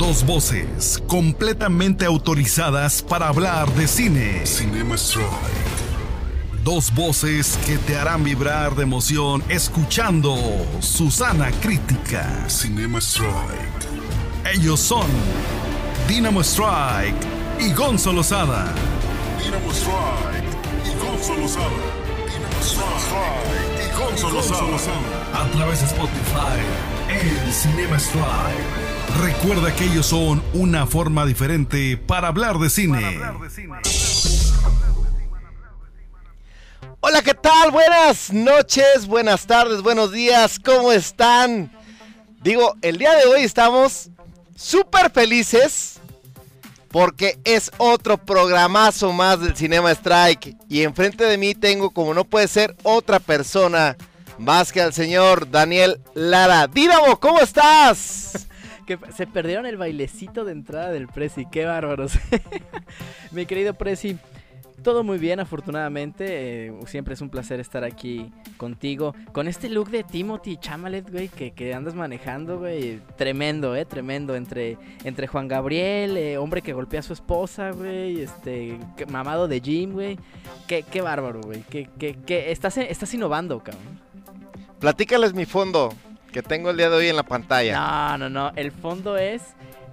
dos voces completamente autorizadas para hablar de cine. Cinema Strike. Dos voces que te harán vibrar de emoción escuchando su sana crítica. Cinema Strike. Ellos son Dynamo Strike y Gonzo Lozada. Dynamo Strike y Gonzo Lozada. Dynamo Strike y Gonzo Lozada. A través de Spotify, el Cinema Strike. Recuerda que ellos son una forma diferente para hablar de cine. Hola, ¿qué tal? Buenas noches, buenas tardes, buenos días. ¿Cómo están? Digo, el día de hoy estamos súper felices porque es otro programazo más del Cinema Strike. Y enfrente de mí tengo, como no puede ser, otra persona más que al señor Daniel Lara. Dynamo, ¿cómo estás? Que se perdieron el bailecito de entrada del Prezi, qué bárbaros. Mi querido Prezi, todo muy bien, afortunadamente. Siempre es un placer estar aquí contigo. Con este look de Timothée Chalamet, güey, que andas manejando, güey. Tremendo, tremendo. Entre Juan Gabriel, hombre que golpea a su esposa, güey. Mamado de Jim, güey. Qué bárbaro, güey. Que estás innovando, cabrón. Platícales mi fondo que tengo el día de hoy en la pantalla. No. El fondo es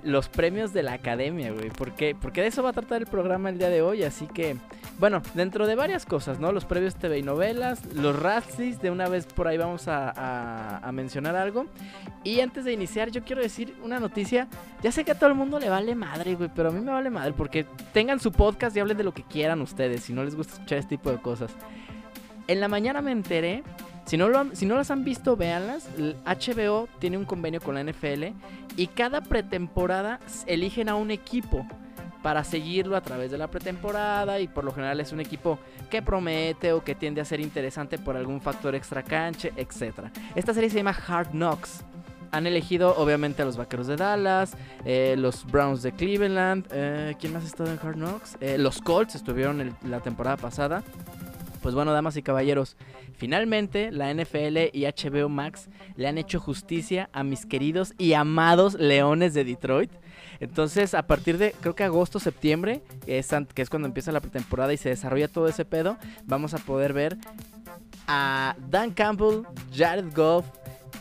los premios de la academia, güey. ¿Por qué? Porque de eso va a tratar el programa el día de hoy. Así que, bueno, dentro de varias cosas, ¿no? Los premios TV y novelas, los Razzies, de una vez por ahí vamos a mencionar algo. Y antes de iniciar, yo quiero decir una noticia. Ya sé que a todo el mundo le vale madre, güey, pero a mí me vale madre porque tengan su podcast y hablen de lo que quieran ustedes, si no les gusta escuchar este tipo de cosas. En la mañana me enteré. Si no las han visto, véanlas. HBO tiene un convenio con la NFL y cada pretemporada eligen a un equipo para seguirlo a través de la pretemporada, y por lo general es un equipo que promete o que tiende a ser interesante por algún factor extra canche, etc. Esta serie se llama Hard Knocks. Han elegido obviamente a los Vaqueros de Dallas, los Browns de Cleveland, ¿quién más ha estado en Hard Knocks? Los Colts estuvieron la temporada pasada. Pues bueno, damas y caballeros, finalmente la NFL y HBO Max le han hecho justicia a mis queridos y amados Leones de Detroit. Entonces, a partir de, creo que agosto, septiembre, que es cuando empieza la pretemporada y se desarrolla todo ese pedo, vamos a poder ver a Dan Campbell, Jared Goff,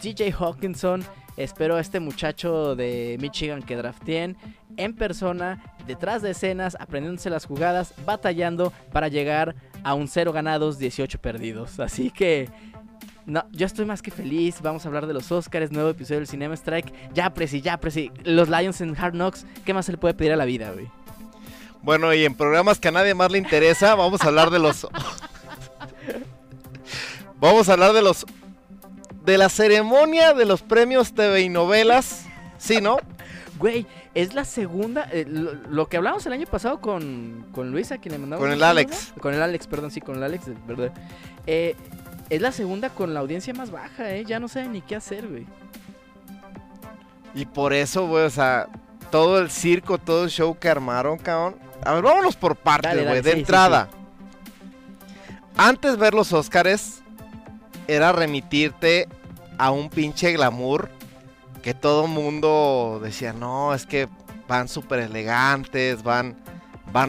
TJ Hawkinson. Espero a este muchacho de Michigan que drafteen en persona, detrás de escenas, aprendiéndose las jugadas, batallando para llegar a un 0 ganados, 18 perdidos. Así que, no, yo estoy más que feliz. Vamos a hablar de los Oscars, nuevo episodio del Cinema Strike. Ya, Prezi. Los Lions en Hard Knocks, ¿qué más se le puede pedir a la vida, güey? Bueno, y en programas que a nadie más le interesa, vamos a hablar de los... vamos a hablar de los... de la ceremonia de los premios TV y novelas. Sí, ¿no? Güey, es la segunda, lo que hablamos el año pasado con Luis, a quien le mandamos. Con el Alex. Con el Alex, perdón, sí, con el Alex, verdad. Es la segunda con la audiencia más baja, ya no sabe ni qué hacer, güey. Y por eso, güey, o sea, todo el circo, todo el show que armaron, cabrón. A ver, vámonos por partes, güey, de entrada. Sí. Antes ver los Óscares era remitirte a un pinche glamour que todo mundo decía, no, es que van súper elegantes, van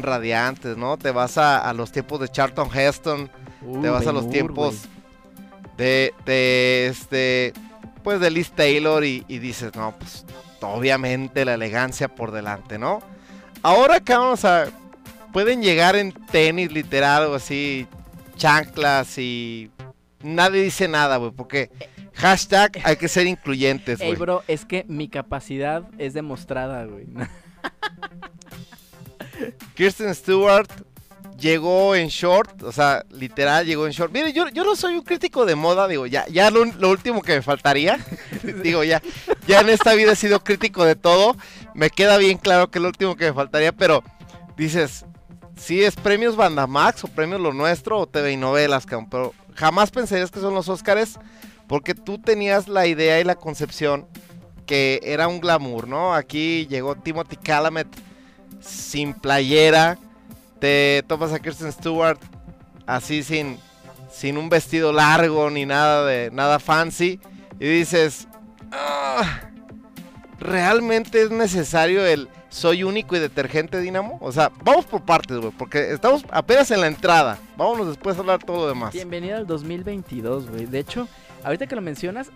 radiantes, ¿no? Te vas a los tiempos de Charlton Heston, te vas a los tiempos de Liz Taylor y dices, no, pues obviamente la elegancia por delante, ¿no? Ahora acá vamos a, pueden llegar en tenis literal o así, chanclas y nadie dice nada, güey, porque... Hashtag hay que ser incluyentes, güey. Ey, bro, es que mi capacidad es demostrada, güey. Kirsten Stewart llegó en short, o sea, literal llegó en short. Mire, yo no soy un crítico de moda, digo, ya lo último que me faltaría. Digo, ya en esta vida he sido crítico de todo. Me queda bien claro que es lo último que me faltaría, pero dices, si es premios Bandamax o premios Lo Nuestro o TV y novelas, cabrón, pero jamás pensarías que son los Óscares. Porque tú tenías la idea y la concepción que era un glamour, ¿no? Aquí llegó Timothée Chalamet sin playera. Te topas a Kirsten Stewart así sin un vestido largo ni nada fancy. Y dices, ¿realmente es necesario el soy único y detergente, Dinamo? O sea, vamos por partes, güey, porque estamos apenas en la entrada. Vámonos después a hablar todo lo demás. Bienvenido al 2022, güey. De hecho, ahorita que lo mencionas,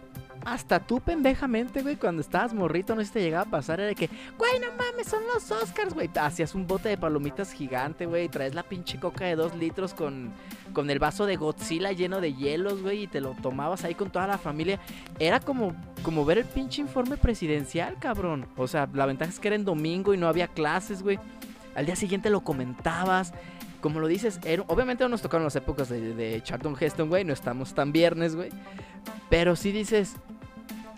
hasta tú pendejamente, güey, cuando estabas morrito, no sé si te llegaba a pasar, era de que, güey, no mames, son los Oscars, güey. Hacías un bote de palomitas gigante, güey, traes la pinche coca de 2 litros con el vaso de Godzilla lleno de hielos, güey, y te lo tomabas ahí con toda la familia. Era como ver el pinche informe presidencial, cabrón. O sea, la ventaja es que era en domingo y no había clases, güey. Al día siguiente lo comentabas. Como lo dices, obviamente no nos tocaron las épocas de Charlton Heston, güey, no estamos tan viernes, güey. Pero sí dices,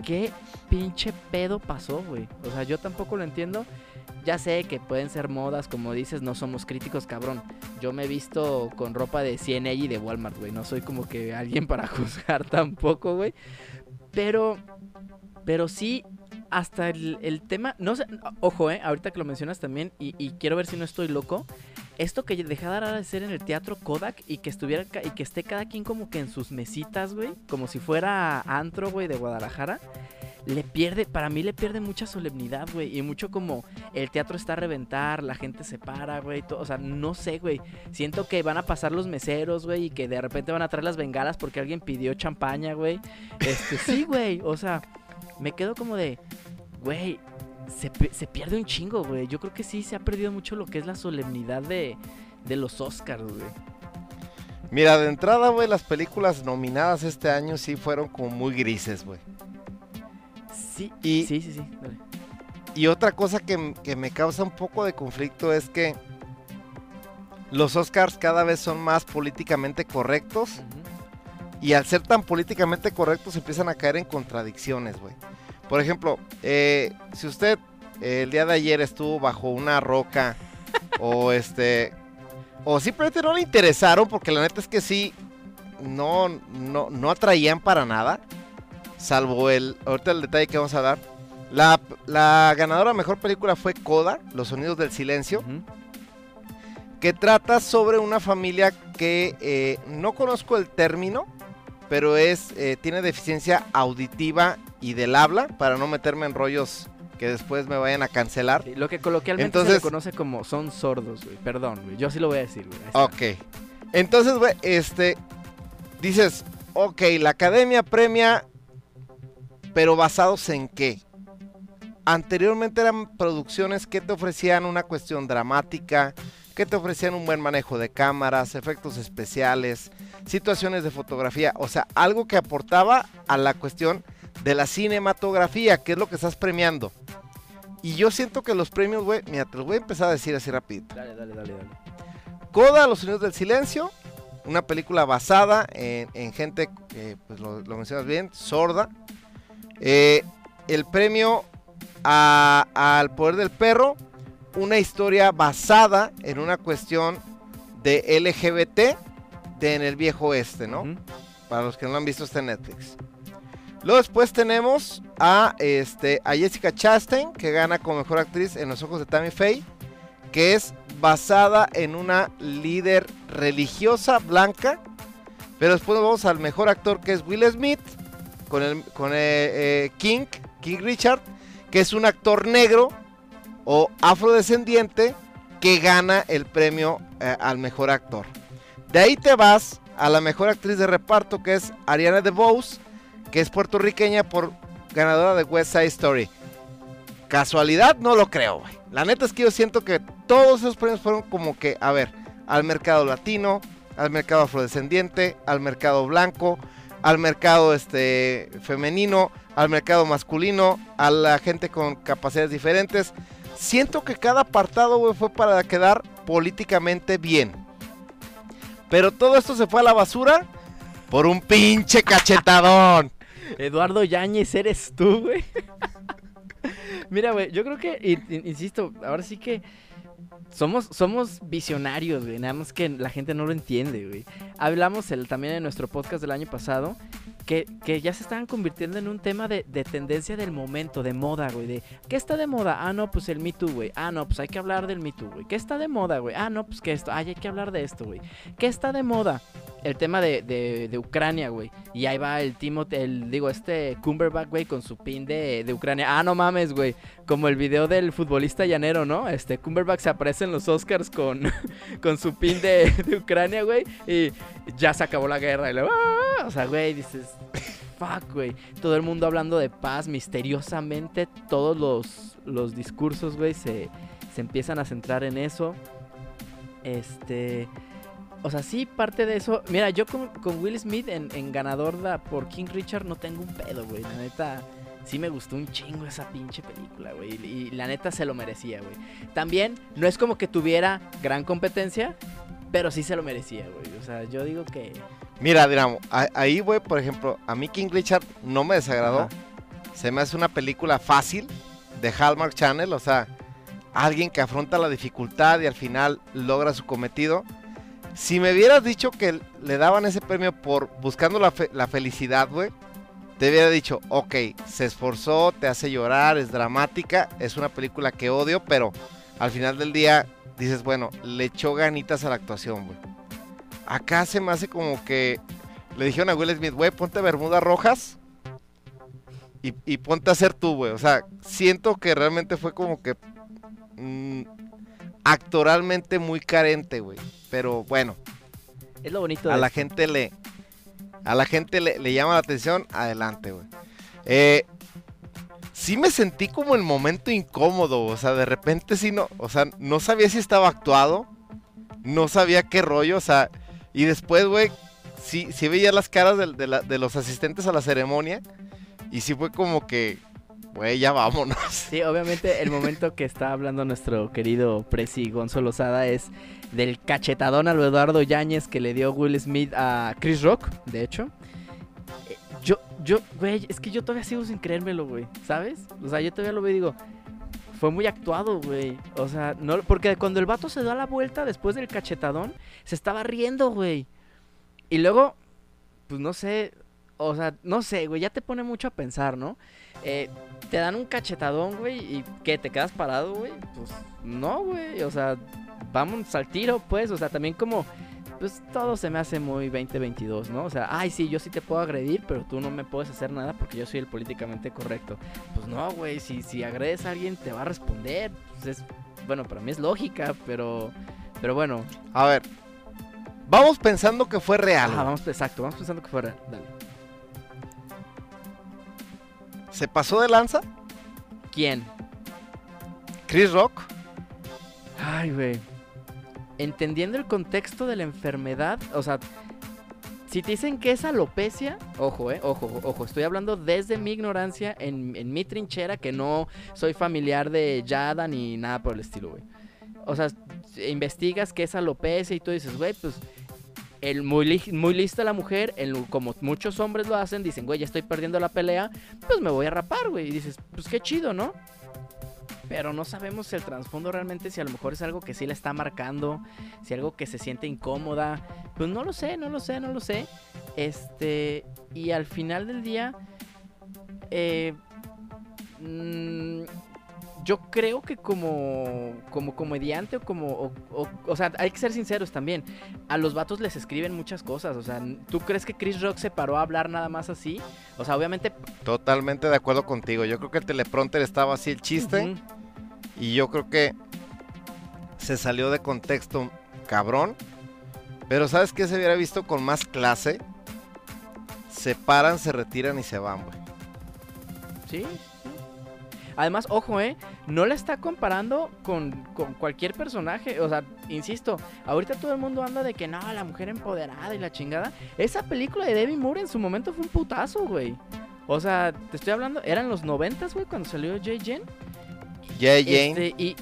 ¿qué pinche pedo pasó, güey? O sea, yo tampoco lo entiendo. Ya sé que pueden ser modas, como dices, no somos críticos, cabrón. Yo me he visto con ropa de CNA y de Walmart, güey. No soy como que alguien para juzgar tampoco, güey. Pero sí, hasta el tema... No sé, ojo, ahorita que lo mencionas también, y quiero ver si no estoy loco. Esto que dejara de ser en el teatro Kodak y que estuviera y que esté cada quien como que en sus mesitas, güey, como si fuera antro, güey, de Guadalajara, para mí le pierde mucha solemnidad, güey, y mucho como el teatro está a reventar, la gente se para, güey, o sea, no sé, güey, siento que van a pasar los meseros, güey, y que de repente van a traer las bengalas porque alguien pidió champaña, güey, sí, güey, o sea, me quedo como de, güey, se pierde un chingo, güey. Yo creo que sí se ha perdido mucho lo que es la solemnidad de los Oscars, güey. Mira, de entrada, güey, las películas nominadas este año sí fueron como muy grises, güey. Sí. Dale. Y otra cosa que me causa un poco de conflicto es que los Oscars cada vez son más políticamente correctos. Uh-huh. Y al ser tan políticamente correctos empiezan a caer en contradicciones, güey. Por ejemplo, si usted el día de ayer estuvo bajo una roca o simplemente no le interesaron, porque la neta es que sí, no atraían para nada, salvo ahorita el detalle que vamos a dar. La ganadora de mejor película fue Coda, Los Sonidos del Silencio, uh-huh, que trata sobre una familia que no conozco el término, pero tiene deficiencia auditiva y del habla, para no meterme en rollos que después me vayan a cancelar. Sí, lo que coloquialmente se conoce como son sordos, güey. Perdón, güey, yo sí lo voy a decir, güey. Ok. Entonces, güey, dices, ok, la academia premia, pero ¿basados en qué? Anteriormente eran producciones que te ofrecían una cuestión dramática, que te ofrecían un buen manejo de cámaras, efectos especiales, situaciones de fotografía, o sea, algo que aportaba a la cuestión de la cinematografía, que es lo que estás premiando. Y yo siento que los premios, güey, mira, te los voy a empezar a decir así rapidito. Dale. Coda, Los Sonidos del Silencio, una película basada en gente, pues lo mencionas bien, sorda. El premio al Poder del Perro, una historia basada en una cuestión de LGBT en el viejo oeste, ¿no? Uh-huh. Para los que no lo han visto, está en Netflix. Luego después tenemos a Jessica Chastain, que gana como mejor actriz en Los Ojos de Tammy Faye, que es basada en una líder religiosa blanca. Pero después vamos al mejor actor, que es Will Smith, con King Richard, que es un actor negro o afrodescendiente que gana el premio al mejor actor. De ahí te vas a la mejor actriz de reparto, que es Ariana DeBose, que es puertorriqueña, ganadora de West Side Story. ¿Casualidad? No lo creo, güey. La neta es que yo siento que todos esos premios fueron como que, a ver, al mercado latino, al mercado afrodescendiente, al mercado blanco, al mercado femenino, al mercado masculino, a la gente con capacidades diferentes. Siento que cada apartado, güey, fue para quedar políticamente bien. Pero todo esto se fue a la basura por un pinche cachetadón. Eduardo Yáñez, eres tú, güey. Mira, güey, yo creo que, insisto, ahora sí que somos visionarios, güey. Nada más que la gente no lo entiende, güey. Hablamos también en nuestro podcast del año pasado que ya se estaban convirtiendo en un tema de tendencia del momento, de moda, güey. De, ¿qué está de moda? Ah, no, pues el Me Too, güey. Ah, no, pues hay que hablar del Me Too, güey. ¿Qué está de moda, güey? Ah, no, pues que esto. Ay, hay que hablar de esto, güey. ¿Qué está de moda? El tema de Ucrania, güey. Y ahí va el Cumberbatch, güey, con su pin de Ucrania. Ah, no mames, güey. Como el video del futbolista llanero, ¿no? Cumberbatch se aparece en los Oscars con su pin de Ucrania, güey. Y ya se acabó la guerra. Y luego, ¡ah! O sea, güey, dices, fuck, güey. Todo el mundo hablando de paz. Misteriosamente, todos los discursos, güey, se empiezan a centrar en eso. O sea, sí, parte de eso. Mira, yo con Will Smith en ganador por King Richard no tengo un pedo, güey. La neta, sí me gustó un chingo esa pinche película, güey. Y la neta se lo merecía, güey. También, no es como que tuviera gran competencia, pero sí se lo merecía, güey. O sea, yo digo que... Mira, digamos, ahí, güey, por ejemplo, a mí King Richard no me desagradó. Ajá. Se me hace una película fácil de Hallmark Channel. O sea, alguien que afronta la dificultad y al final logra su cometido. Si me hubieras dicho que le daban ese premio por buscando la felicidad, güey, te hubiera dicho, ok, se esforzó, te hace llorar, es dramática, es una película que odio, pero al final del día dices, bueno, le echó ganitas a la actuación, güey. Acá se me hace como que le dijeron a Will Smith, güey, ponte bermudas rojas y ponte a ser tú, güey. O sea, siento que realmente fue como que... actoralmente muy carente, güey. Pero bueno, es lo bonito de la gente le llama la atención. Adelante, güey. Sí me sentí como el momento incómodo. O sea, de repente sí no. O sea, no sabía si estaba actuado. No sabía qué rollo. O sea, y después, güey, sí veía las caras de los asistentes a la ceremonia. Y sí fue como que, güey, ya vámonos. Sí, obviamente el momento que está hablando nuestro querido Presi Gonzalo Sada es del cachetadón a lo Eduardo Yáñez que le dio Will Smith a Chris Rock, de hecho. Yo, güey, es que yo todavía sigo sin creérmelo, güey, ¿sabes? O sea, yo todavía lo veo y digo, fue muy actuado, güey. O sea, no, porque cuando el vato se da la vuelta después del cachetadón, se estaba riendo, güey. Y luego, pues no sé... O sea, no sé, güey, ya te pone mucho a pensar, ¿no? Te dan un cachetadón, güey, y ¿qué? ¿Te quedas parado, güey? Pues no, güey, o sea, vamos al tiro, pues. O sea, también como, pues todo se me hace muy 2022, ¿no? O sea, ay, sí, yo sí te puedo agredir, pero tú no me puedes hacer nada porque yo soy el políticamente correcto. Pues no, güey, si agredes a alguien te va a responder. Pues es, bueno, para mí es lógica, pero bueno. A ver, vamos pensando que fue real. Ah, vamos pensando que fue real, dale. ¿Se pasó de lanza? ¿Quién? ¿Chris Rock? Ay, güey. Entendiendo el contexto de la enfermedad, o sea, si te dicen que es alopecia, ojo, estoy hablando desde mi ignorancia, en mi trinchera, que no soy familiar de Yada ni nada por el estilo, güey. O sea, investigas que es alopecia y tú dices, güey, pues... muy lista la mujer, como muchos hombres lo hacen, dicen, güey, ya estoy perdiendo la pelea, pues me voy a rapar, güey. Y dices, pues qué chido, ¿no? Pero no sabemos el trasfondo realmente, si a lo mejor es algo que sí la está marcando, si algo que se siente incómoda. Pues no lo sé. Y al final del día, yo creo que como comediante o sea, hay que ser sinceros también. A los vatos les escriben muchas cosas. O sea, ¿tú crees que Chris Rock se paró a hablar nada más así? O sea, obviamente... Totalmente de acuerdo contigo. Yo creo que el teleprompter estaba así el chiste. Uh-huh. Y yo creo que se salió de contexto, cabrón. Pero ¿sabes qué? Se hubiera visto con más clase. Se paran, se retiran y se van, güey. ¿Sí? Además, ojo, no la está comparando con cualquier personaje. O sea, insisto, ahorita todo el mundo anda de que no, la mujer empoderada y la chingada. Esa película de Demi Moore en su momento fue un putazo, güey. O sea, te estoy hablando, eran los 90s, güey, cuando salió Jane.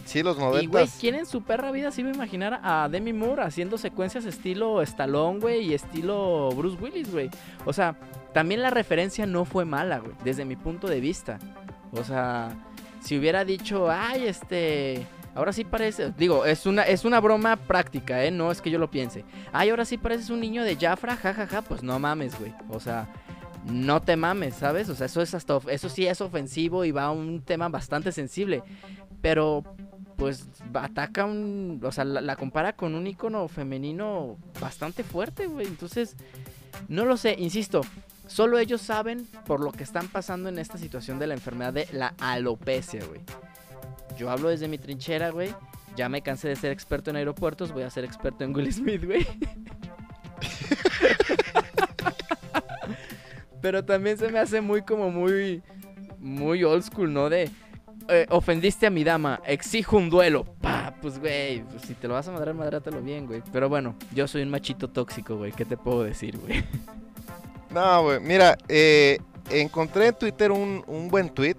Sí, los 90s. Y, güey, ¿quién en su perra vida se iba a imaginar a Demi Moore haciendo secuencias estilo Stallone, güey, y estilo Bruce Willis, güey? O sea, también la referencia no fue mala, güey, desde mi punto de vista. O sea, si hubiera dicho, ay, ahora sí parece, digo, es una broma práctica, no es que yo lo piense. Ay, ahora sí pareces un niño de Jafra, jajaja, pues no mames, güey. O sea, no te mames, ¿sabes? O sea, eso es hasta, eso sí es ofensivo y va a un tema bastante sensible, pero pues ataca un, o sea, la compara con un ícono femenino bastante fuerte, güey. Entonces, no lo sé, insisto, solo ellos saben por lo que están pasando en esta situación de la enfermedad de la alopecia, güey. Yo hablo desde mi trinchera, güey. Ya me cansé de ser experto en aeropuertos, voy a ser experto en Will Smith, güey. Pero también se me hace muy como muy old school, ¿no? De ofendiste a mi dama, exijo un duelo. Pa, pues güey, pues, si te lo vas a madrar, madrátelo bien, güey. Pero bueno, yo soy un machito tóxico, güey. ¿Qué te puedo decir, güey? No, güey, mira, encontré en Twitter un buen tweet.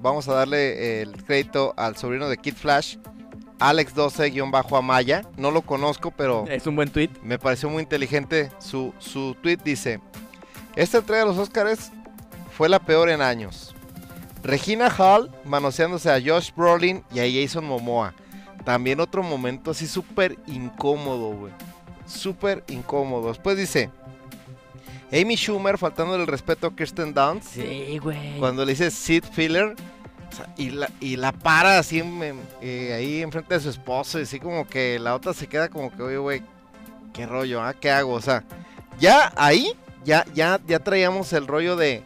Vamos a darle el crédito al sobrino de Kid Flash, Alex 12-Amaya. No lo conozco, pero es un buen tweet. Me pareció muy inteligente su tweet. Dice: esta entrega de los Óscars fue la peor en años. Regina Hall manoseándose a Josh Brolin y a Jason Momoa. También otro momento así súper incómodo, güey. Súper incómodo. Después dice: Amy Schumer faltándole el respeto a Kirsten Dunst. Sí, güey. Cuando le dice Sid Filler, o sea, y la para así ahí enfrente de su esposo. Y así como que la otra se queda como que, oye, güey, qué rollo, ¿ah? ¿Qué hago? O sea, ya ahí... Ya traíamos el rollo de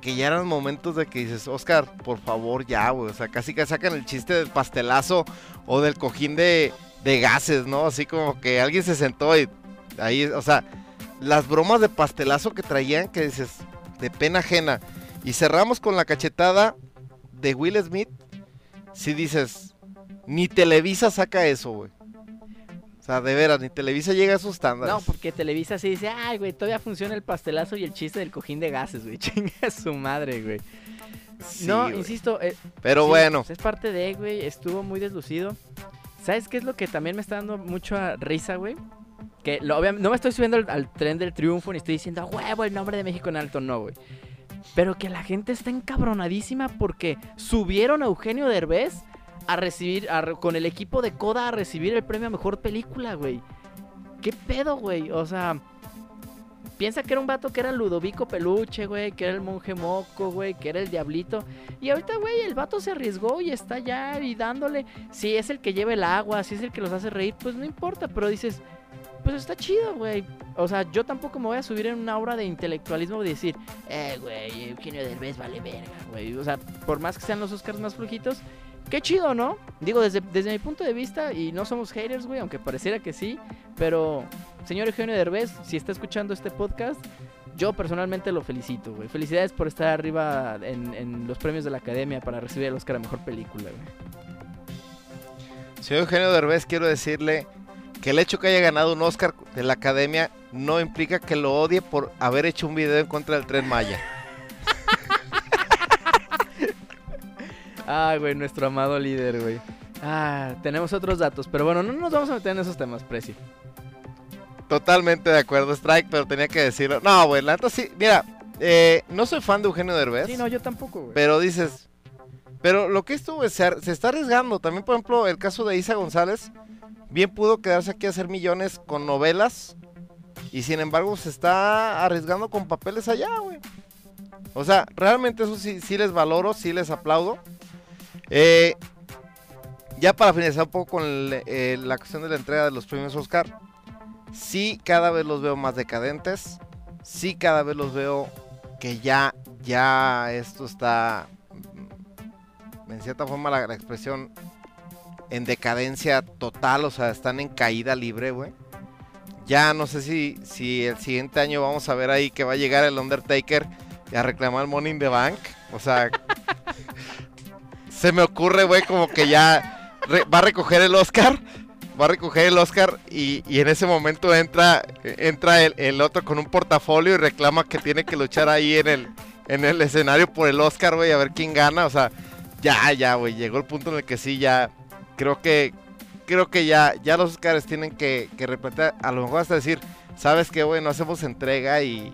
que ya eran momentos de que dices, Oscar, por favor, ya, güey. O sea, casi que sacan el chiste del pastelazo o del cojín de gases, ¿no? Así como que alguien se sentó y ahí, o sea, las bromas de pastelazo que traían, que dices, de pena ajena. Y cerramos con la cachetada de Will Smith. Si dices, ni Televisa saca eso, güey. O sea, de veras, ni Televisa llega a sus estándares. No, porque Televisa sí dice, ay, güey, todavía funciona el pastelazo y el chiste del cojín de gases, güey. Chinga su madre, güey. Sí, no, güey. Insisto. Pero sí, bueno. Pues es parte de, güey, estuvo muy deslucido. ¿Sabes qué es lo que también me está dando mucha risa, güey? Que obviamente no me estoy subiendo al tren del triunfo ni estoy diciendo, huevo, el nombre de México en alto, no, güey. Pero que la gente está encabronadísima porque subieron a Eugenio Derbez a recibir, con el equipo de Coda, a recibir el premio a mejor película, güey. ¿Qué pedo, güey? O sea, piensa que era un vato que era Ludovico Peluche, güey, que era el monje moco, güey, que era el diablito. Y ahorita, güey, el vato se arriesgó y está allá y dándole. Si es el que lleva el agua, si es el que los hace reír, pues no importa, pero dices, pues está chido, güey. O sea, yo tampoco me voy a subir en una obra de intelectualismo y decir, güey, Eugenio Derbez vale verga, güey. O sea, por más que sean los Oscars más flojitos, qué chido, ¿no? Digo, desde mi punto de vista, y no somos haters, güey, aunque pareciera que sí, pero, señor Eugenio Derbez, si está escuchando este podcast, yo personalmente lo felicito, güey. Felicidades por estar arriba en los premios de la Academia para recibir el Oscar a Mejor Película, güey. Señor Eugenio Derbez, quiero decirle que el hecho que haya ganado un Oscar de la Academia no implica que lo odie por haber hecho un video en contra del Tren Maya. Ay, güey, nuestro amado líder, güey. Ah, tenemos otros datos, pero bueno, no nos vamos a meter en esos temas, Preci. Totalmente de acuerdo, Strike, pero tenía que decirlo. No, güey, la neta sí, mira, no soy fan de Eugenio Derbez. Sí, no, yo tampoco, güey. Pero dices, pero lo que esto, güey, se está arriesgando. También, por ejemplo, el caso de Isa González, bien pudo quedarse aquí a hacer millones con novelas y sin embargo se está arriesgando con papeles allá, güey. O sea, realmente eso sí les valoro, sí les aplaudo. Ya para finalizar un poco con la cuestión de la entrega de los premios Oscar, sí cada vez los veo más decadentes, sí cada vez los veo que ya esto está, en cierta forma la expresión, en decadencia total, o sea, están en caída libre, güey. Ya no sé si el siguiente año vamos a ver ahí que va a llegar el Undertaker a reclamar Money in the Bank, o sea... Se me ocurre, güey, como que ya va a recoger el Oscar y en ese momento entra el otro con un portafolio y reclama que tiene que luchar ahí en el escenario por el Oscar, güey, a ver quién gana. O sea, ya, güey, llegó el punto en el que sí, ya, creo que ya los Oscars tienen que replantear, a lo mejor hasta decir, ¿sabes qué, güey? No hacemos entrega y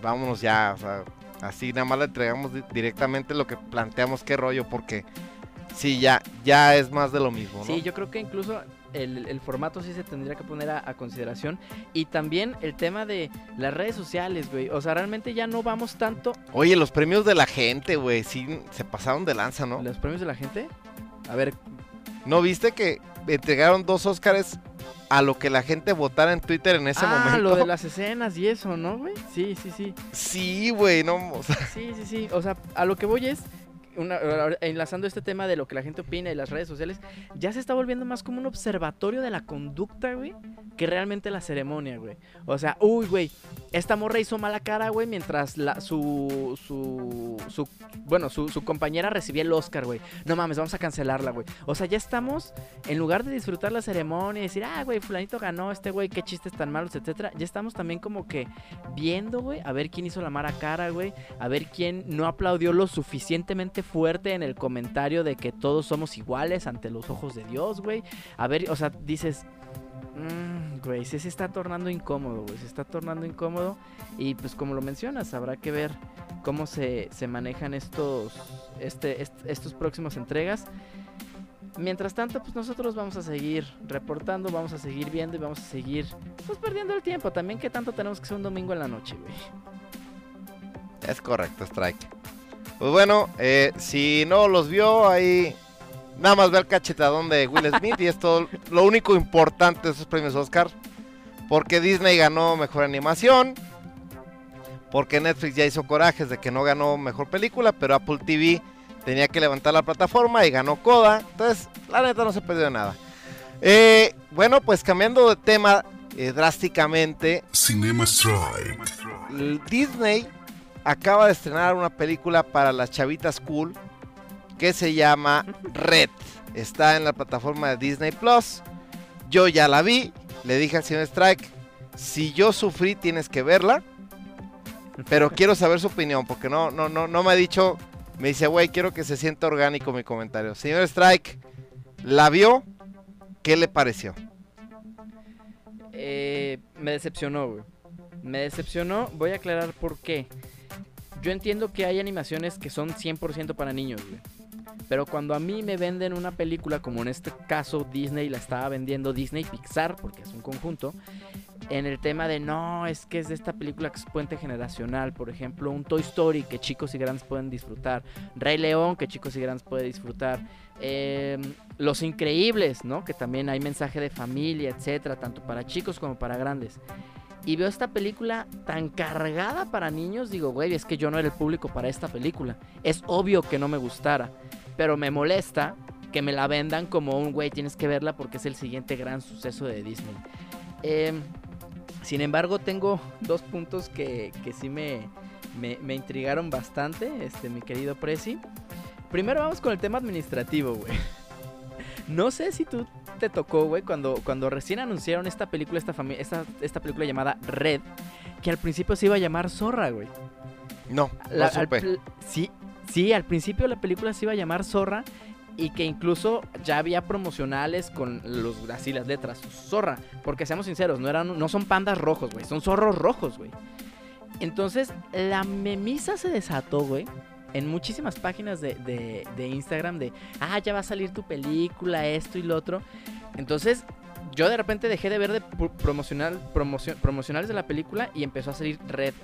vámonos ya, o sea... Así nada más le entregamos directamente lo que planteamos, qué rollo, porque Sí, ya es más de lo mismo, ¿no? Sí, yo creo que incluso el formato sí se tendría que poner a consideración. Y también el tema de las redes sociales, güey. O sea, realmente ya no vamos tanto. Oye, los premios de la gente, güey, sí se pasaron de lanza, ¿no? ¿Los premios de la gente? A ver. ¿No viste que entregaron 2 Óscars a lo que la gente votara en Twitter en ese momento? Ah, lo de las escenas y eso, ¿no, güey? Sí, sí, sí. Sí, güey, no, o sea... Sí, sí, sí, o sea, a lo que voy es... enlazando este tema de lo que la gente opina y las redes sociales, ya se está volviendo más como un observatorio de la conducta, güey, que realmente la ceremonia, güey. O sea, uy, güey, esta morra hizo mala cara, güey, mientras su compañera recibía el Oscar, güey. No mames, vamos a cancelarla, güey. O sea, ya estamos, en lugar de disfrutar la ceremonia y decir, ah, güey, fulanito ganó, este güey, qué chistes tan malos, etcétera, ya estamos también como que viendo, güey, a ver quién hizo la mala cara, güey, a ver quién no aplaudió lo suficientemente fuerte en el comentario de que todos somos iguales ante los ojos de Dios, güey. A ver, o sea, dices, güey, se está tornando incómodo, güey, se está tornando incómodo. Y pues como lo mencionas, habrá que ver cómo se manejan estos próximos entregas. Mientras tanto, pues nosotros vamos a seguir reportando, vamos a seguir viendo y vamos a seguir, pues, perdiendo el tiempo. También, ¿qué tanto tenemos que ser un domingo en la noche, güey? Es correcto, Strike. Pues bueno, si no los vio, ahí nada más ve el cachetadón de Will Smith y es todo lo único importante de esos premios Oscar. Porque Disney ganó Mejor Animación, porque Netflix ya hizo corajes de que no ganó Mejor Película, pero Apple TV tenía que levantar la plataforma y ganó Coda. Entonces, la neta no se perdió nada. Bueno, pues cambiando de tema drásticamente. Cinema Strike. Disney acaba de estrenar una película para las chavitas cool que se llama Red. Está en la plataforma de Disney Plus. Yo ya la vi. Le dije al señor Strike, si yo sufrí tienes que verla, pero quiero saber su opinión, porque no me ha dicho. Me dice, güey, quiero que se sienta orgánico mi comentario. Señor Strike, ¿la vio? ¿Qué le pareció? Me decepcionó, güey. Me decepcionó. Voy a aclarar por qué. Yo entiendo que hay animaciones que son 100% para niños, güey. Pero cuando a mí me venden una película, como en este caso Disney la estaba vendiendo, Disney Pixar, porque es un conjunto, en el tema de no, es que es de esta película que es puente generacional, por ejemplo, un Toy Story que chicos y grandes pueden disfrutar, Rey León que chicos y grandes pueden disfrutar, Los Increíbles, ¿no? Que también hay mensaje de familia, etcétera, tanto para chicos como para grandes. Y veo esta película tan cargada para niños, digo, güey, es que yo no era el público para esta película. Es obvio que no me gustara, pero me molesta que me la vendan como un, güey, tienes que verla porque es el siguiente gran suceso de Disney. Sin embargo, tengo 2 puntos que sí me intrigaron bastante, mi querido Prezi. Primero vamos con el tema administrativo, güey. No sé si tú te tocó, güey, cuando recién anunciaron esta película, esta película llamada Red, que al principio se iba a llamar Zorra, güey. No supe. Sí, al principio la película se iba a llamar Zorra y que incluso ya había promocionales con así las letras, Zorra, porque seamos sinceros, no son pandas rojos, güey, son zorros rojos, güey. Entonces, la memisa se desató, güey. En muchísimas páginas de Instagram de, ya va a salir tu película, esto y lo otro. Entonces, yo de repente dejé de ver de promocionales de la película y empezó a salir Red.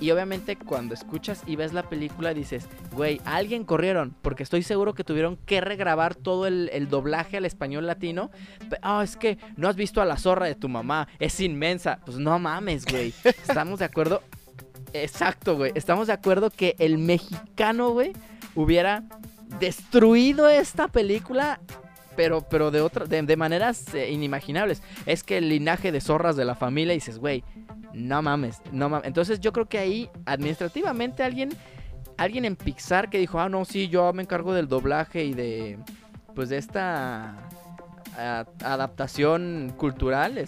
Y obviamente cuando escuchas y ves la película dices, güey, alguien corrieron, porque estoy seguro que tuvieron que regrabar todo el doblaje al español latino. Es que no has visto a la zorra de tu mamá, es inmensa. Pues no mames, güey, ¿estamos de acuerdo? Exacto, güey. Estamos de acuerdo que el mexicano, güey, hubiera destruido esta película, pero de maneras inimaginables. Es que el linaje de zorras de la familia, dices, güey, no mames. Entonces yo creo que ahí, administrativamente, alguien en Pixar que dijo, no, sí, yo me encargo del doblaje y de esta adaptación cultural,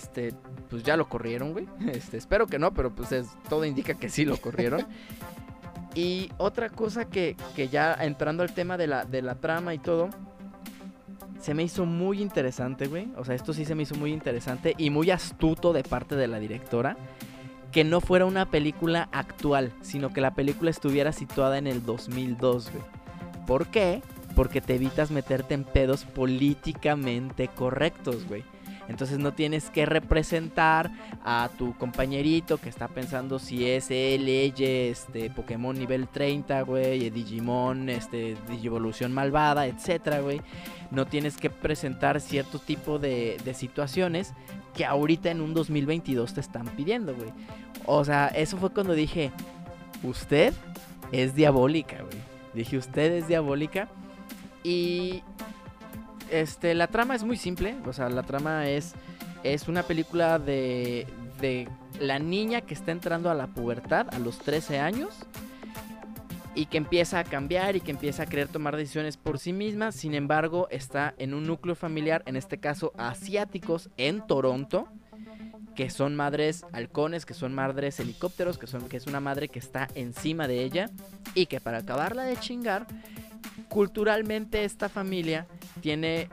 pues ya lo corrieron, güey. Espero que no, pero pues todo indica que sí lo corrieron. Y otra cosa que ya entrando al tema de la trama y todo, se me hizo muy interesante, güey. O sea, esto sí se me hizo muy interesante y muy astuto de parte de la directora, que no fuera una película actual, sino que la película estuviera situada en el 2002, güey. ¿Por qué? Porque te evitas meterte en pedos políticamente correctos, güey. Entonces no tienes que representar a tu compañerito que está pensando si es él, ella, Pokémon nivel 30, güey, Digimon, Digivolución malvada, etcétera, güey. No tienes que presentar cierto tipo de situaciones que ahorita en un 2022 te están pidiendo, güey. O sea, eso fue cuando dije, usted es diabólica, güey. Dije, usted es diabólica. Y... la trama es muy simple, o sea, la trama es una película de la niña que está entrando a la pubertad a los 13 años y que empieza a cambiar y que empieza a querer tomar decisiones por sí misma. Sin embargo, está en un núcleo familiar, en este caso asiáticos, en Toronto, que son madres halcones, que son madres helicópteros, que es una madre que está encima de ella y que, para acabarla de chingar, culturalmente esta familia tiene,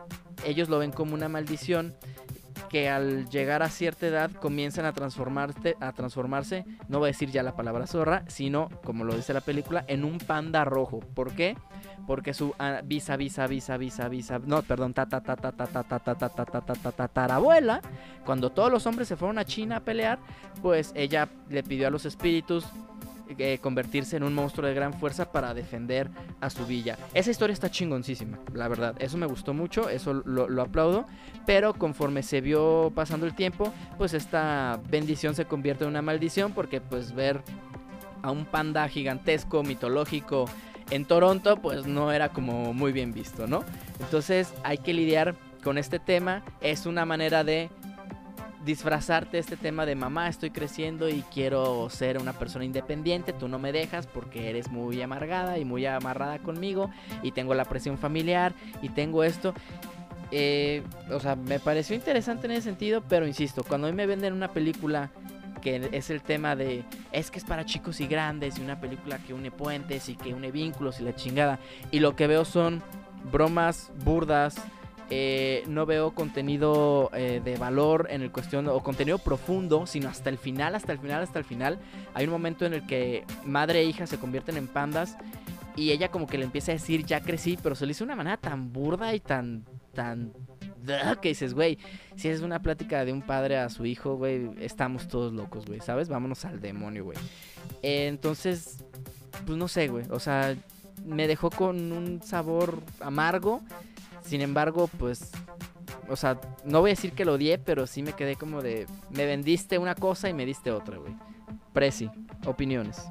ellos lo ven como una maldición, que al llegar a cierta edad comienzan a transformarse, no voy a decir ya la palabra zorra, sino, como lo dice la película, en un panda rojo. ¿Por qué? Porque su tatarabuela, cuando todos los hombres se fueron a China a pelear, pues ella le pidió a los espíritus convertirse en un monstruo de gran fuerza para defender a su villa. Esa historia está chingoncísima, la verdad. Eso me gustó mucho, eso lo aplaudo. Pero conforme se vio pasando el tiempo, pues esta bendición se convierte en una maldición, porque pues ver a un panda gigantesco, mitológico en Toronto, pues no era como muy bien visto, ¿no? Entonces hay que lidiar con este tema. Es una manera de disfrazarte este tema de mamá, estoy creciendo y quiero ser una persona independiente, tú no me dejas porque eres muy amargada y muy amarrada conmigo, y tengo la presión familiar y tengo esto. O sea, me pareció interesante en ese sentido, pero insisto, cuando a mí me venden una película que es el tema de, es que es para chicos y grandes, y una película que une puentes y que une vínculos y la chingada, y lo que veo son bromas burdas, no veo contenido de valor en el cuestión, o contenido profundo, sino hasta el final. Hay un momento en el que madre e hija se convierten en pandas y ella como que le empieza a decir, ya crecí, pero se le hizo de una manera tan burda y tan... que dices, güey, si es una plática de un padre a su hijo, güey, estamos todos locos, güey, ¿sabes? Vámonos al demonio, güey. Entonces, pues no sé, güey, o sea, me dejó con un sabor amargo. Sin embargo, pues, o sea, no voy a decir que lo odié, pero sí me quedé como de, me vendiste una cosa y me diste otra, güey. Prezi, opiniones.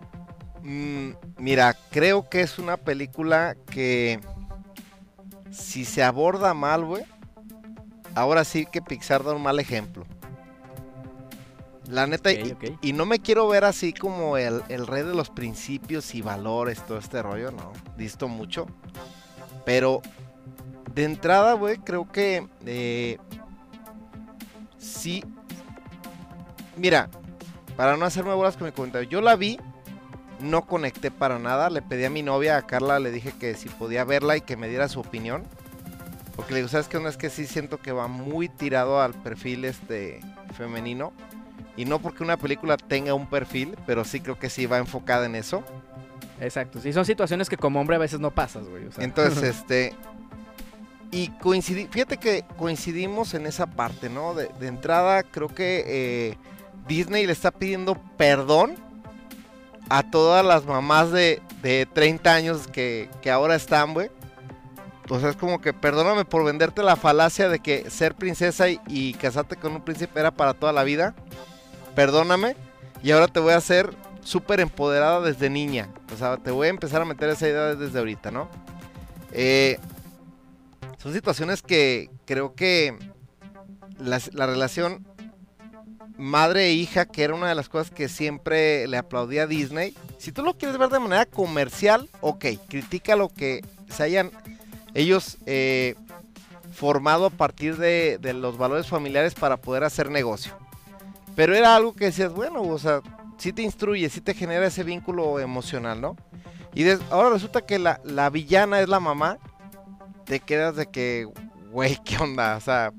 Mira, creo que es una película que, si se aborda mal, güey, ahora sí que Pixar da un mal ejemplo. La neta, okay. Y no me quiero ver así como el rey de los principios y valores, todo este rollo, no, disto mucho, pero... De entrada, güey, creo que sí. Mira, para no hacerme bolas con mi comentario, yo la vi, no conecté para nada. Le pedí a mi novia, a Carla, le dije que si podía verla y que me diera su opinión, porque le digo, ¿sabes qué? No, es que sí siento que va muy tirado al perfil femenino, y no porque una película tenga un perfil, pero sí creo que sí va enfocada en eso. Exacto, sí, son situaciones que como hombre a veces no pasas, güey, o sea. Entonces, y fíjate que coincidimos en esa parte, ¿no? De entrada, creo que Disney le está pidiendo perdón a todas las mamás de 30 años que ahora están, güey. O sea, es como que perdóname por venderte la falacia de que ser princesa y casarte con un príncipe era para toda la vida. Perdóname, y ahora te voy a hacer súper empoderada desde niña. O sea, te voy a empezar a meter esa idea desde ahorita, ¿no? Son situaciones que creo que la relación madre e hija, que era una de las cosas que siempre le aplaudía a Disney. Si tú lo quieres ver de manera comercial, ok, critica lo que se hayan ellos formado a partir de los valores familiares para poder hacer negocio. Pero era algo que decías, bueno, o sea, sí te instruye, sí te genera ese vínculo emocional, ¿no? Y ahora resulta que la villana es la mamá. Te quedas de que, güey, ¿qué onda? O sea,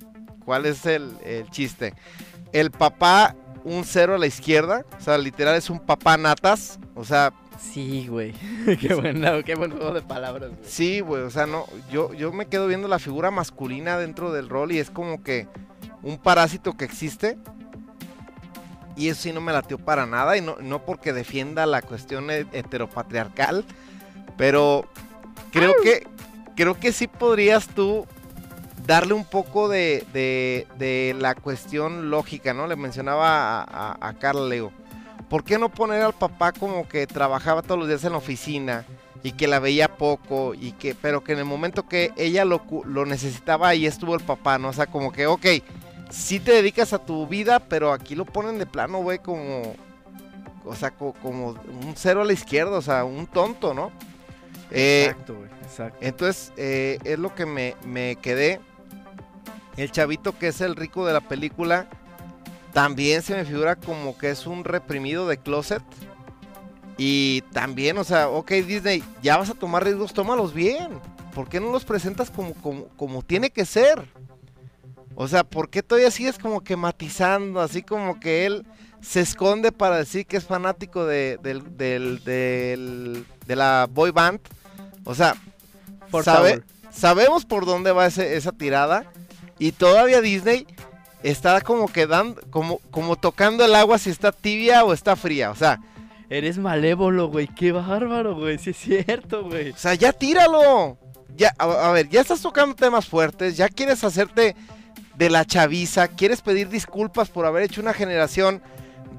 ¿cuál es el chiste? El papá, un cero a la izquierda, o sea, literal es un papá natas, o sea, Sí, güey. Qué buen juego de palabras, güey. Sí, güey, o sea, no, yo me quedo viendo la figura masculina dentro del rol y es como que un parásito que existe. Y eso sí no me latió para nada, y no porque defienda la cuestión heteropatriarcal, pero creo que sí podrías tú darle un poco de la cuestión lógica, ¿no? Le mencionaba a Carla, le digo, ¿por qué no poner al papá como que trabajaba todos los días en la oficina y que la veía poco, y que, pero que en el momento que ella lo necesitaba, ahí estuvo el papá, ¿no? O sea, como que, ok, sí te dedicas a tu vida, pero aquí lo ponen de plano, güey, como, o sea, como un cero a la izquierda, o sea, un tonto, ¿no? Exacto, güey, exacto. Entonces, es lo que me quedé. El chavito que es el rico de la película también se me figura como que es un reprimido de closet. Y también, o sea, ok, Disney, ya vas a tomar riesgos, tómalos bien. ¿Por qué no los presentas como tiene que ser? O sea, ¿por qué todavía sigues como que matizando? Así como que él se esconde para decir que es fanático de la boy band. O sea, sabemos por dónde va esa tirada. Y todavía Disney está como que como tocando el agua si está tibia o está fría. O sea, eres malévolo, güey. Qué bárbaro, güey. Sí es cierto, güey. O sea, ya tíralo. Ya, a ver, ya estás tocando temas fuertes. Ya quieres hacerte de la chaviza. Quieres pedir disculpas por haber hecho una generación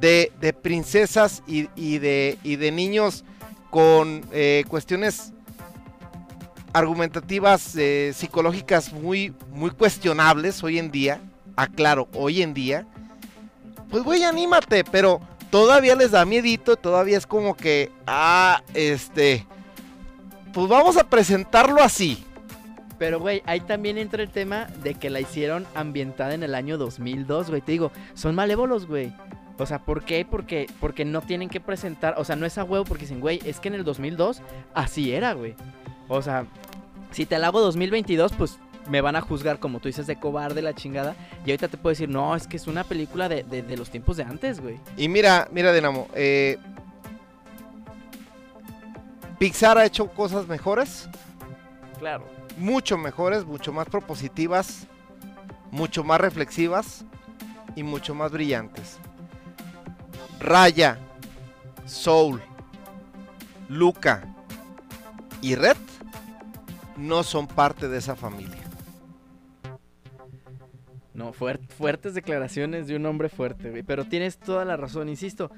de princesas y de niños con cuestiones argumentativas, psicológicas muy, muy cuestionables hoy en día. Aclaro, hoy en día. Pues, güey, anímate, pero todavía les da miedito, todavía es como que, pues vamos a presentarlo así. Pero, güey, ahí también entra el tema de que la hicieron ambientada en el año 2002, güey. Te digo, son malévolos, güey. O sea, ¿por qué? Porque no tienen que presentar, o sea, no es a huevo porque dicen, güey, es que en el 2002 así era, güey. O sea, si te la hago 2022, pues me van a juzgar, como tú dices, de cobarde, la chingada. Y ahorita te puedo decir, no, es que es una película de los tiempos de antes, güey. Y mira, Dinamo, Pixar ha hecho cosas mejores. Claro. Mucho mejores, mucho más propositivas, mucho más reflexivas y mucho más brillantes. Raya, Soul, Luca y Red no son parte de esa familia. No, fuertes declaraciones de un hombre fuerte, güey. Pero tienes toda la razón, insisto.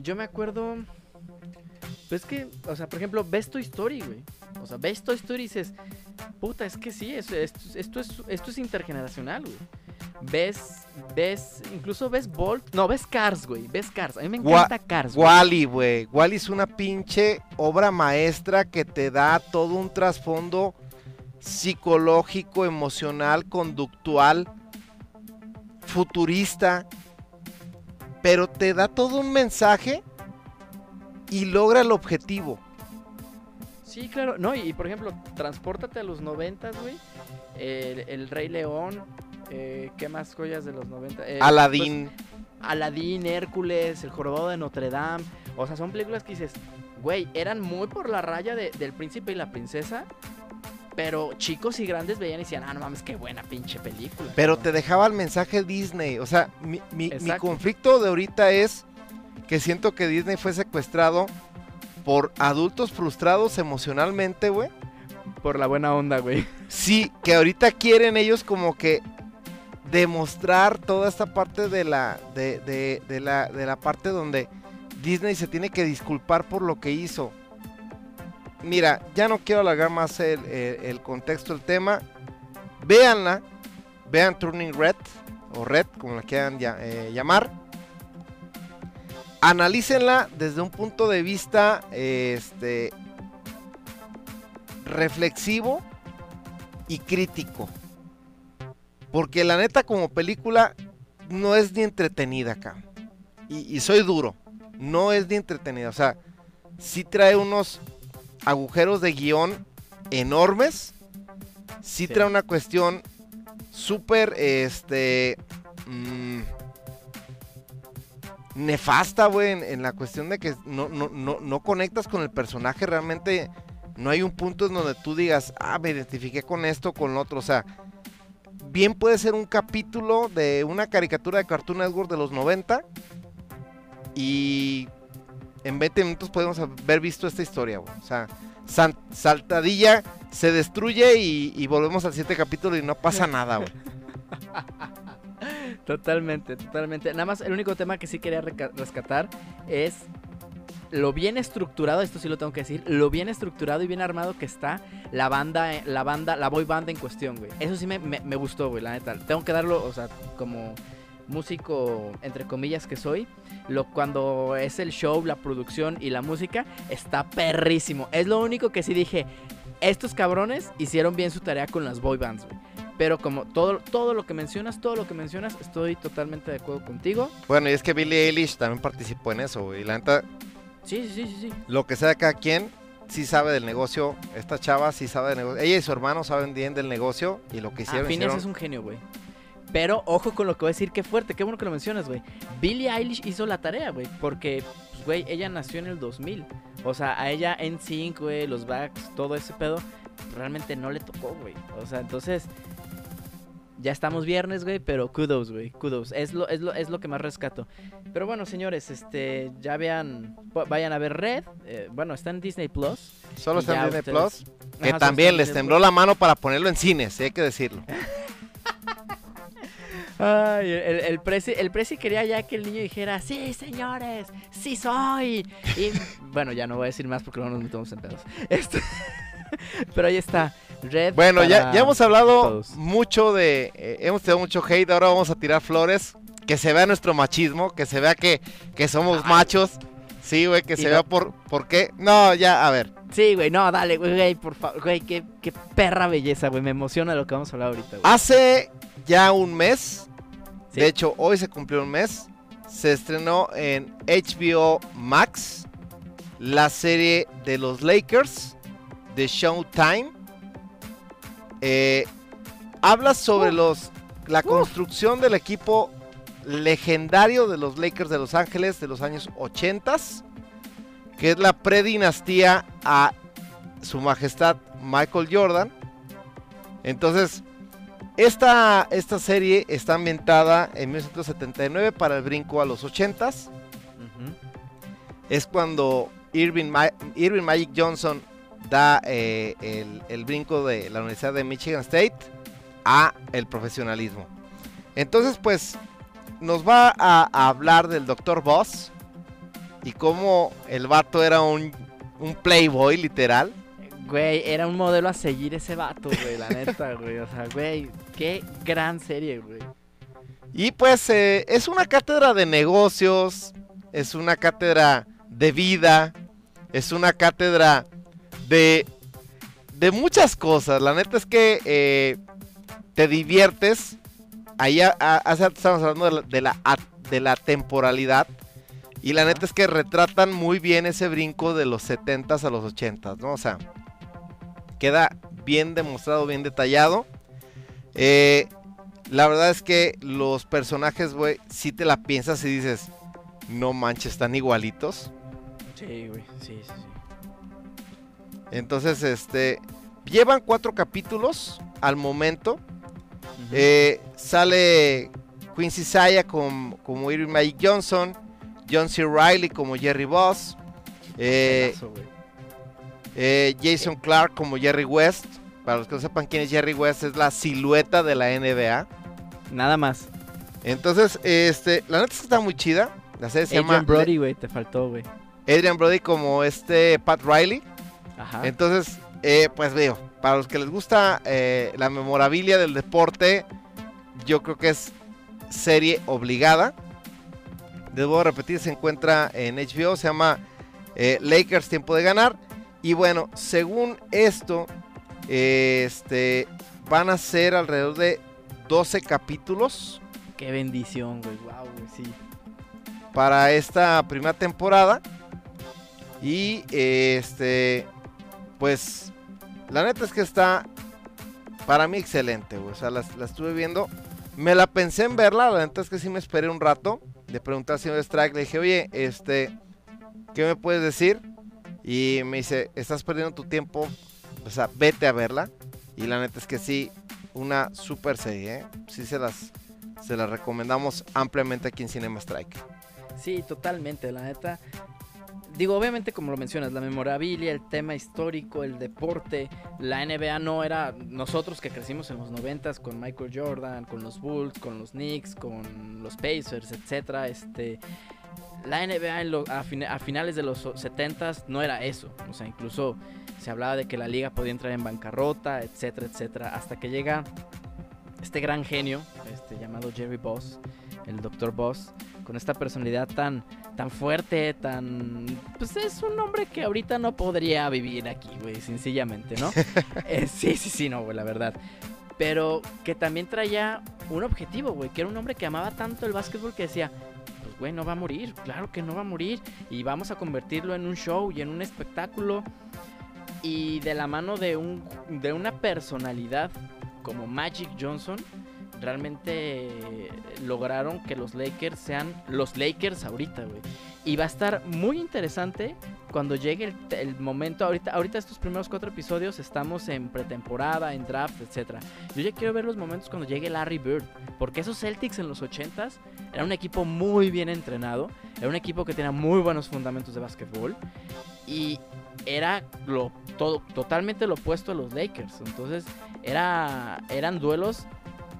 Yo me acuerdo... Pues que, o sea, por ejemplo, ves Toy Story, güey. O sea, ves Toy Story y dices, puta, es que sí, esto es intergeneracional, güey. Ves Cars, güey, ves Cars. A mí me encanta Cars, güey. WALL-E, güey. WALL-E es una pinche obra maestra que te da todo un trasfondo psicológico, emocional, conductual, futurista. Pero te da todo un mensaje y logra el objetivo. Sí, claro. No, y por ejemplo, transpórtate a los 90, güey. El Rey León. ¿Qué más joyas de los 90? Aladín. Pues, Aladín, Hércules, El Jorobado de Notre Dame. O sea, son películas que dices, güey, eran muy por la raya del príncipe y la princesa. Pero chicos y grandes veían y decían, no mames, qué buena pinche película. Pero te dejaba el mensaje Disney. O sea, mi conflicto de ahorita es que siento que Disney fue secuestrado por adultos frustrados emocionalmente, güey. Por la buena onda, güey. Sí, que ahorita quieren ellos como que demostrar toda esta parte de la parte donde Disney se tiene que disculpar por lo que hizo. Mira, ya no quiero alargar más el contexto, el tema. Véanla, vean Turning Red, o Red, como la quieran llamar. Analícenla desde un punto de vista reflexivo y crítico. Porque la neta, como película, no es ni entretenida, cabrón. Y soy duro. No es ni entretenida. O sea, sí trae unos agujeros de guión enormes. Sí. Trae una cuestión súper nefasta, güey, en la cuestión de que no conectas con el personaje. Realmente no hay un punto en donde tú digas, ah, me identifiqué con esto o con lo otro. O sea, bien puede ser un capítulo de una caricatura de Cartoon Network de los 90 y en 20 minutos podemos haber visto esta historia, güey. O sea, saltadilla, se destruye y volvemos al 7 capítulo y no pasa nada, güey. Totalmente, totalmente. Nada más, el único tema que sí quería rescatar es lo bien estructurado, esto sí lo tengo que decir, lo bien estructurado y bien armado que está la boy band en cuestión, güey. Eso sí me gustó, güey, la neta. Tengo que darlo, o sea, como músico, entre comillas, que soy, cuando es el show, la producción y la música, está perrísimo. Es lo único que sí dije, estos cabrones hicieron bien su tarea con las boy bands, güey. Pero como todo lo que mencionas, estoy totalmente de acuerdo contigo. Bueno, y es que Billie Eilish también participó en eso, güey. La neta... Sí. Lo que sea de cada quien, sí sabe del negocio. Esta chava sí sabe del negocio. Ella y su hermano saben bien del negocio y lo que hicieron. Phineas es un genio, güey. Pero ojo con lo que voy a decir, qué fuerte, qué bueno que lo mencionas, güey. Billie Eilish hizo la tarea, güey, porque, pues, güey, ella nació en el 2000. O sea, a ella NSYNC, güey, los Backs, todo ese pedo, realmente no le tocó, güey. O sea, entonces... Ya estamos viernes, güey, pero kudos, güey, kudos. Es lo que más rescato. Pero bueno, señores, ya vayan a ver Red. Bueno, está en Disney Plus. Solo está en Disney Plus. Que también les tembló la mano para ponerlo en cines, hay que decirlo. Ay, el presi quería ya que el niño dijera, sí, señores, sí soy. Y bueno, ya no voy a decir más porque luego nos metemos en pedos. Pero ahí está. Red, bueno, ya hemos hablado todos. Mucho de... hemos tenido mucho hate, ahora vamos a tirar flores. Que se vea nuestro machismo, que se vea que somos machos. Sí, güey, que se vea por qué. No, ya, a ver. Sí, güey, no, dale, güey, por favor. Güey, qué perra belleza, güey, me emociona lo que vamos a hablar ahorita, güey. Hace ya un mes, ¿sí? De hecho, hoy se cumplió un mes. Se estrenó en HBO Max la serie de los Lakers de Showtime. Habla sobre la construcción del equipo legendario de los Lakers de Los Ángeles de los años 80, que es la predinastía a su majestad Michael Jordan. Entonces, esta serie está ambientada en 1979 para el brinco a los 80s. Uh-huh. Es cuando Earvin Magic Johnson da el brinco de la Universidad de Michigan State a el profesionalismo. Entonces, pues, nos va a hablar del Dr. Buss y cómo el vato era un playboy, literal. Güey, era un modelo a seguir ese vato, güey, la neta, güey. O sea, güey, qué gran serie, güey. Y pues, es una cátedra de negocios, es una cátedra de vida, es una cátedra... De muchas cosas. La neta es que te diviertes. Ahí hace rato estábamos hablando de la temporalidad. Y la neta es que retratan muy bien ese brinco de los 70s a los 80s, ¿no? O sea, queda bien demostrado, bien detallado. La verdad es que los personajes, güey, si te la piensas y dices, no manches, están igualitos. Sí, güey, sí. Entonces, llevan 4 capítulos al momento. Uh-huh. Sale Quincy Saya como Earvin Magic Johnson, John C. Reilly como Jerry Buss, Jason Clark como Jerry West. Para los que no sepan quién es Jerry West, es la silueta de la NBA. Nada más. Entonces, la neta es que está muy chida. La serie se llama Adrian Brody, güey, te faltó, güey. Adrian Brody como Pat Riley. Ajá. Entonces, pues digo, para los que les gusta la memorabilia del deporte, yo creo que es serie obligada. Debo repetir, se encuentra en HBO, se llama Lakers Tiempo de Ganar. Y bueno, según esto, van a ser alrededor de 12 capítulos. ¡Qué bendición, güey! ¡Wow, güey! Sí. Para esta primera temporada. Y pues la neta es que está para mí excelente, güey. O sea, la estuve viendo. Me la pensé en verla, la neta es que sí me esperé un rato. le pregunté al señor Strack, le dije, oye, ¿qué me puedes decir? Y me dice, estás perdiendo tu tiempo, o sea, vete a verla. Y la neta es que sí, una super serie, ¿eh? Sí se las recomendamos ampliamente aquí en Cinema Strike. Sí, totalmente, la neta. Digo, obviamente, como lo mencionas, la memorabilia, el tema histórico, el deporte, la NBA no era... Nosotros que crecimos en los 90s con Michael Jordan, con los Bulls, con los Knicks, con los Pacers, etcétera, la NBA a finales de los 70s no era eso. O sea, incluso se hablaba de que la liga podía entrar en bancarrota, etcétera, etcétera, hasta que llega este gran genio, llamado Jerry Buss, el Dr. Buss, con esta personalidad tan fuerte, pues es un hombre que ahorita no podría vivir aquí, güey, sencillamente, ¿no? Sí, no, güey, la verdad. Pero que también traía un objetivo, güey, que era un hombre que amaba tanto el básquetbol que decía, pues, güey, no va a morir, claro que no va a morir, y vamos a convertirlo en un show y en un espectáculo. Y de la mano de una personalidad como Magic Johnson, realmente lograron que los Lakers sean los Lakers ahorita, güey. Y va a estar muy interesante cuando llegue el momento. Ahorita estos primeros 4 episodios estamos en pretemporada, en draft, etc. Yo ya quiero ver los momentos cuando llegue Larry Bird, porque esos Celtics en los 80s era un equipo muy bien entrenado, era un equipo que tenía muy buenos fundamentos de básquetbol y era totalmente lo opuesto a los Lakers. Entonces eran duelos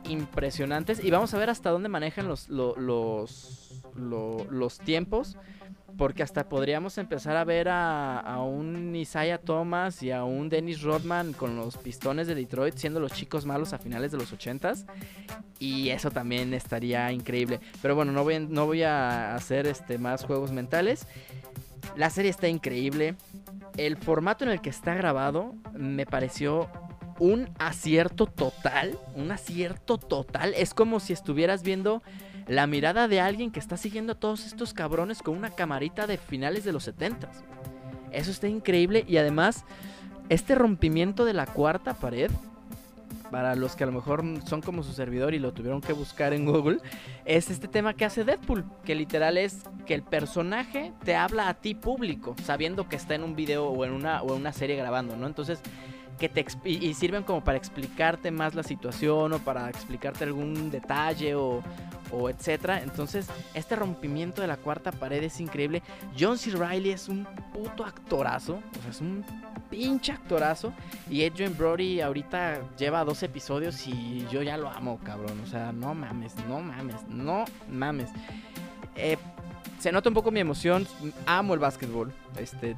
impresionantes y vamos a ver hasta dónde manejan los tiempos, porque hasta podríamos empezar a ver a un Isaiah Thomas y a un Dennis Rodman con los Pistones de Detroit siendo los chicos malos a finales de los 80s, y eso también estaría increíble. Pero bueno, no voy a hacer más juegos mentales. La serie está increíble. El formato en el que está grabado me pareció un acierto total. Es como si estuvieras viendo la mirada de alguien que está siguiendo a todos estos cabrones con una camarita de finales de los 70s. Eso está increíble. Y además, este rompimiento de la cuarta pared, para los que a lo mejor son como su servidor y lo tuvieron que buscar en Google, es este tema que hace Deadpool, que literal es que el personaje te habla a ti, público, sabiendo que está en un video o en una serie grabando, ¿no? Entonces, y sirven como para explicarte más la situación o para explicarte algún detalle o etcétera. Entonces, este rompimiento de la cuarta pared es increíble. John C. Reilly es un puto actorazo, o sea, es un pinche actorazo. Y Adrian Brody ahorita lleva 2 episodios y yo ya lo amo, cabrón. O sea, no mames. Se nota un poco mi emoción, amo el básquetbol,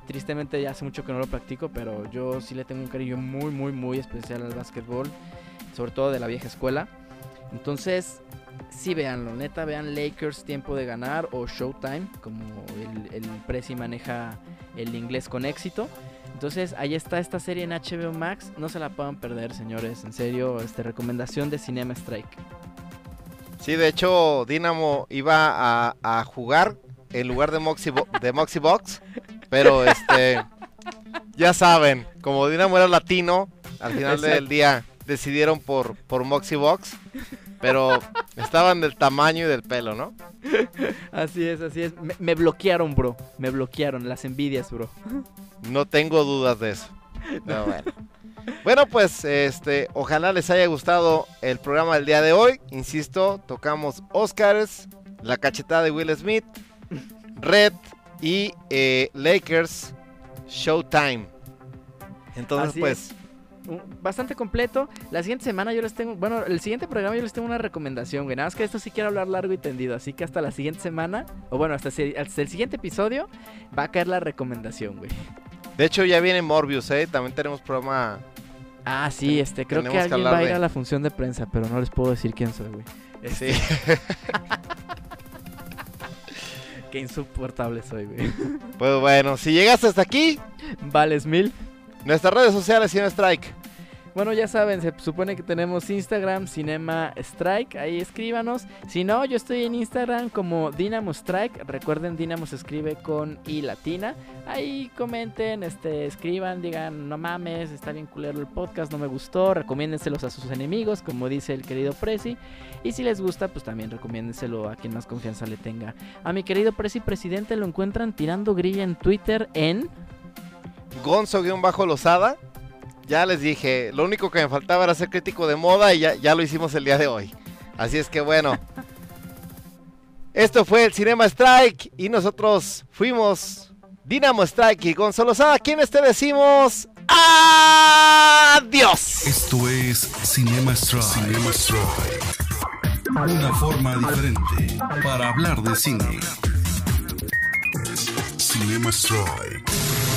tristemente ya hace mucho que no lo practico, pero yo sí le tengo un cariño muy, muy, muy especial al básquetbol, sobre todo de la vieja escuela. Entonces, sí, véanlo, neta, vean Lakers Tiempo de Ganar o Showtime, como el Prezi maneja el inglés con éxito. Entonces, ahí está esta serie en HBO Max, no se la puedan perder, señores, en serio, recomendación de Cinema Strike. Sí, de hecho, Dynamo iba a jugar en lugar de Moxiebox, pero ya saben, como Dinamo era latino, al final Exacto. del día decidieron por Moxiebox, pero estaban del tamaño y del pelo, ¿no? Así es, me bloquearon, bro, las envidias, bro. No tengo dudas de eso. No, bueno. Bueno, pues, ojalá les haya gustado el programa del día de hoy. Insisto, tocamos Oscars, la cachetada de Will Smith, Red y Lakers Showtime. Entonces, así pues, bastante completo. La siguiente semana yo les tengo, bueno, el siguiente programa yo les tengo una recomendación, güey. Nada más que esto sí quiero hablar largo y tendido, así que hasta la siguiente semana, o bueno, hasta el siguiente episodio va a caer la recomendación, güey. De hecho, ya viene Morbius, también tenemos programa. Ah, sí, creo que alguien va a ir a la función de prensa, pero no les puedo decir quién soy, güey. Sí. Qué insoportable soy, güey. Pues bueno, si llegaste hasta aquí, vales mil. Nuestras redes sociales, Cinema Strike. Bueno, ya saben, se supone que tenemos Instagram, Cinema Strike, ahí escríbanos. Si no, yo estoy en Instagram como Dynamo Strike. Recuerden, Dynamo se escribe con I latina. Ahí comenten, escriban, digan, no mames, está bien culero el podcast, no me gustó. Recomiéndenselos a sus enemigos, como dice el querido Prezi. Y si les gusta, pues también recomiéndenselo a quien más confianza le tenga. A mi querido Prezi Presidente lo encuentran tirando grilla en Twitter en... Gonzo-Lozada. Ya les dije, lo único que me faltaba era ser crítico de moda y ya lo hicimos el día de hoy. Así es que bueno, esto fue el Cinema Strike y nosotros fuimos Dynamo Strike y Gonzalo Sada, quienes te decimos ¡adiós! Esto es Cinema Strike. Cinema Strike. Una forma diferente para hablar de cine. Cinema Strike.